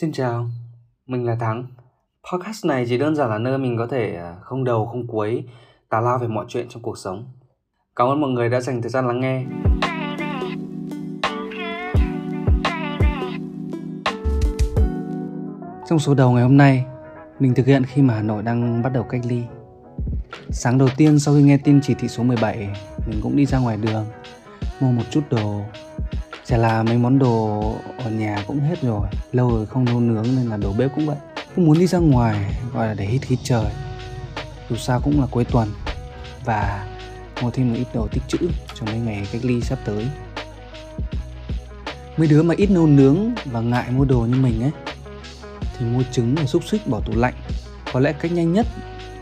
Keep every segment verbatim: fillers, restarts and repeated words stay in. Xin chào, mình là Thắng. Podcast này chỉ đơn giản là nơi mình có thể không đầu không cuối tà lao về mọi chuyện trong cuộc sống. Cảm ơn mọi người đã dành thời gian lắng nghe. Trong số đầu ngày hôm nay, mình thực hiện khi mà Hà Nội đang bắt đầu cách ly. Sáng đầu tiên sau khi nghe tin chỉ thị số mười bảy, mình cũng đi ra ngoài đường, mua một chút đồ. Chả là mấy món đồ ở nhà cũng hết rồi, lâu rồi không nấu nướng nên là đồ bếp cũng vậy. Cũng muốn đi ra ngoài, gọi là để hít khí trời. Dù sao cũng là cuối tuần, và mua thêm một ít đồ tích trữ trong mấy ngày cách ly sắp tới. Mấy đứa mà ít nấu nướng và ngại mua đồ như mình ấy, thì mua trứng và xúc xích bỏ tủ lạnh, có lẽ cách nhanh nhất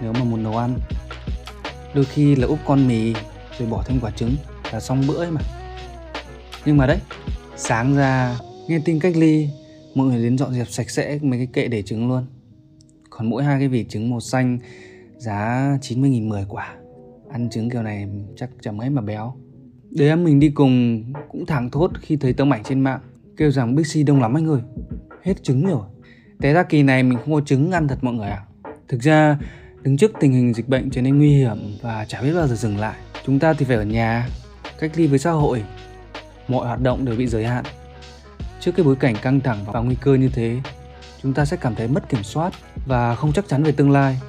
nếu mà muốn nấu ăn. Đôi khi là úp con mì rồi bỏ thêm quả trứng là xong bữa ấy mà. Nhưng mà đấy, sáng ra nghe tin cách ly, mọi người đến dọn dẹp sạch sẽ mấy cái kệ để trứng luôn. Còn mỗi hai cái vỉ trứng màu xanh giá chín mươi nghìn mười quả. Ăn trứng kiểu này chắc chẳng mấy mà béo. Đứa em mình đi cùng cũng thảng thốt khi thấy tấm ảnh trên mạng kêu rằng Bixi đông lắm anh ơi, hết trứng rồi. Té ra kỳ này mình không có trứng ăn thật mọi người ạ. À? Thực ra đứng trước tình hình dịch bệnh trở nên nguy hiểm và chả biết bao giờ dừng lại, chúng ta thì phải ở nhà, cách ly với xã hội. Mọi hoạt động đều bị giới hạn. Trước cái bối cảnh căng thẳng và nguy cơ như thế, chúng ta sẽ cảm thấy mất kiểm soát và không chắc chắn về tương lai.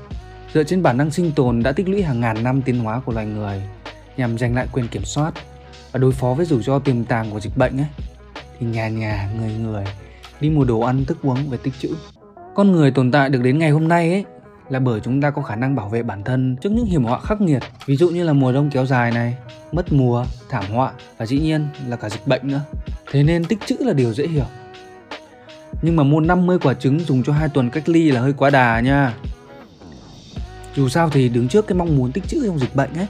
Dựa trên bản năng sinh tồn đã tích lũy hàng ngàn năm tiến hóa của loài người nhằm giành lại quyền kiểm soát và đối phó với rủi ro tiềm tàng của dịch bệnh ấy, thì nhà nhà, người người đi mua đồ ăn, thức uống về tích trữ. Con người tồn tại được đến ngày hôm nay ấy là bởi chúng ta có khả năng bảo vệ bản thân trước những hiểm họa khắc nghiệt, ví dụ như là mùa đông kéo dài này, mất mùa, thảm họa và dĩ nhiên là cả dịch bệnh nữa. Thế nên tích trữ là điều dễ hiểu. Nhưng mà mua năm mươi quả trứng dùng cho hai tuần cách ly là hơi quá đà nha. Dù sao thì đứng trước cái mong muốn tích trữ trong dịch bệnh ấy,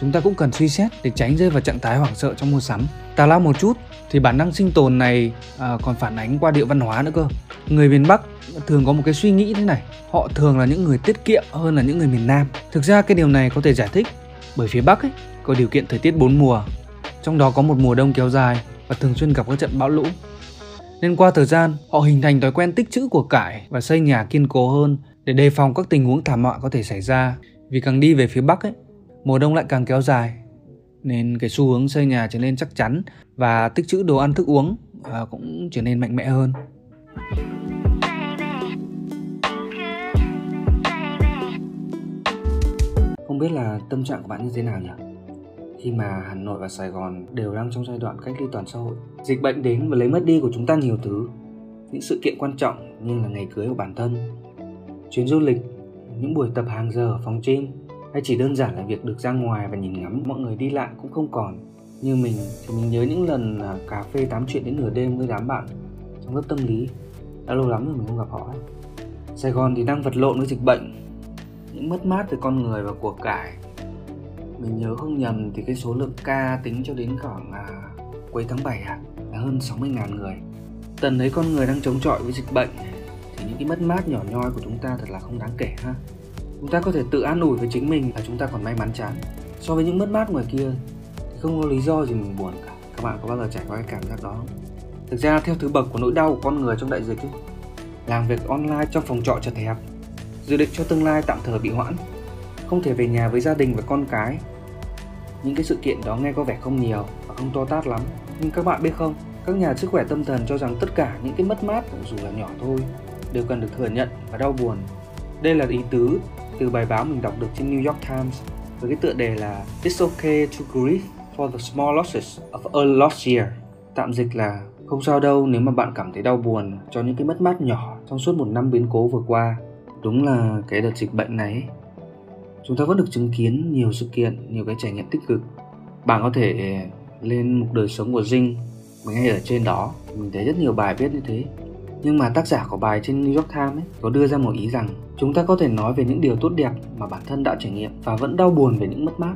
chúng ta cũng cần suy xét để tránh rơi vào trạng thái hoảng sợ trong mua sắm. Tà lao một chút thì bản năng sinh tồn này à, còn phản ánh qua điệu văn hóa nữa cơ. Người miền Bắc thường có một cái suy nghĩ thế này, họ thường là những người tiết kiệm hơn là những người miền Nam. Thực ra cái điều này có thể giải thích bởi phía Bắc ấy có điều kiện thời tiết bốn mùa, trong đó có một mùa đông kéo dài và thường xuyên gặp các trận bão lũ. Nên qua thời gian, họ hình thành thói quen tích trữ của cải và xây nhà kiên cố hơn để đề phòng các tình huống thảm họa có thể xảy ra. Vì càng đi về phía Bắc ấy, mùa đông lại càng kéo dài, nên cái xu hướng xây nhà trở nên chắc chắn và tích trữ đồ ăn thức uống à, cũng trở nên mạnh mẽ hơn. Không biết là tâm trạng của bạn như thế nào nhỉ? Khi mà Hà Nội và Sài Gòn đều đang trong giai đoạn cách ly toàn xã hội, dịch bệnh đến và lấy mất đi của chúng ta nhiều thứ. Những sự kiện quan trọng như là ngày cưới của bản thân, chuyến du lịch, những buổi tập hàng giờ ở phòng gym, hay chỉ đơn giản là việc được ra ngoài và nhìn ngắm mọi người đi lại cũng không còn. Như mình thì mình nhớ những lần cà phê tám chuyện đến nửa đêm với đám bạn trong lớp tâm lý. Đã lâu lắm rồi mình không gặp họ ấy. Sài Gòn thì đang vật lộn với dịch bệnh, những mất mát từ con người và của cải. Mình nhớ không nhầm thì cái số lượng ca tính cho đến khoảng à, cuối tháng bảy à, là hơn sáu mươi nghìn người. Tần thấy con người đang chống chọi với dịch bệnh thì những cái mất mát nhỏ nhoi của chúng ta thật là không đáng kể ha. Chúng ta có thể tự an ủi với chính mình là chúng ta còn may mắn chán. So với những mất mát ngoài kia thì không có lý do gì mình buồn cả. Các bạn có bao giờ trải qua cái cảm giác đó không? Thực ra theo thứ bậc của nỗi đau của con người trong đại dịch ấy, làm việc online trong phòng trọ chật hẹp, dự định cho tương lai tạm thời bị hoãn, không thể về nhà với gia đình và con cái. Những cái sự kiện đó nghe có vẻ không nhiều và không to tát lắm. Nhưng các bạn biết không, các nhà sức khỏe tâm thần cho rằng tất cả những cái mất mát dù là nhỏ thôi đều cần được thừa nhận và đau buồn. Đây là ý tứ từ bài báo mình đọc được trên New York Times với cái tựa đề là It's okay to grieve for the small losses of a lost year. Tạm dịch là không sao đâu nếu mà bạn cảm thấy đau buồn cho những cái mất mát nhỏ trong suốt một năm biến cố vừa qua. Đúng là cái đợt dịch bệnh này, chúng ta vẫn được chứng kiến nhiều sự kiện, nhiều cái trải nghiệm tích cực. Bạn có thể lên mục đời sống của Zing, mình hay ở trên đó, mình thấy rất nhiều bài viết như thế. Nhưng mà tác giả của bài trên New York Times ấy, có đưa ra một ý rằng chúng ta có thể nói về những điều tốt đẹp mà bản thân đã trải nghiệm và vẫn đau buồn về những mất mát.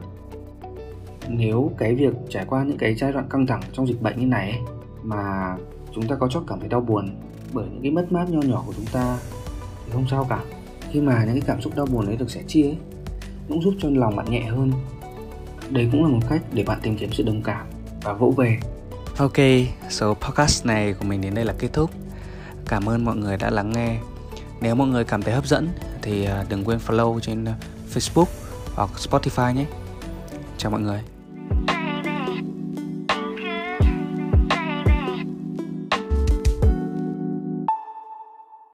Nếu cái việc trải qua những cái giai đoạn căng thẳng trong dịch bệnh như này ấy, mà chúng ta có chót cảm thấy đau buồn bởi những cái mất mát nho nhỏ của chúng ta thì không sao cả. Khi mà những cái cảm xúc đau buồn ấy được sẻ chia ấy, cũng giúp cho lòng bạn nhẹ hơn. Đấy cũng là một cách để bạn tìm kiếm sự đồng cảm và vỗ về. Ok, số podcast này của mình đến đây là kết thúc. Cảm ơn mọi người đã lắng nghe. Nếu mọi người cảm thấy hấp dẫn thì đừng quên follow trên Facebook hoặc Spotify nhé. Chào mọi người.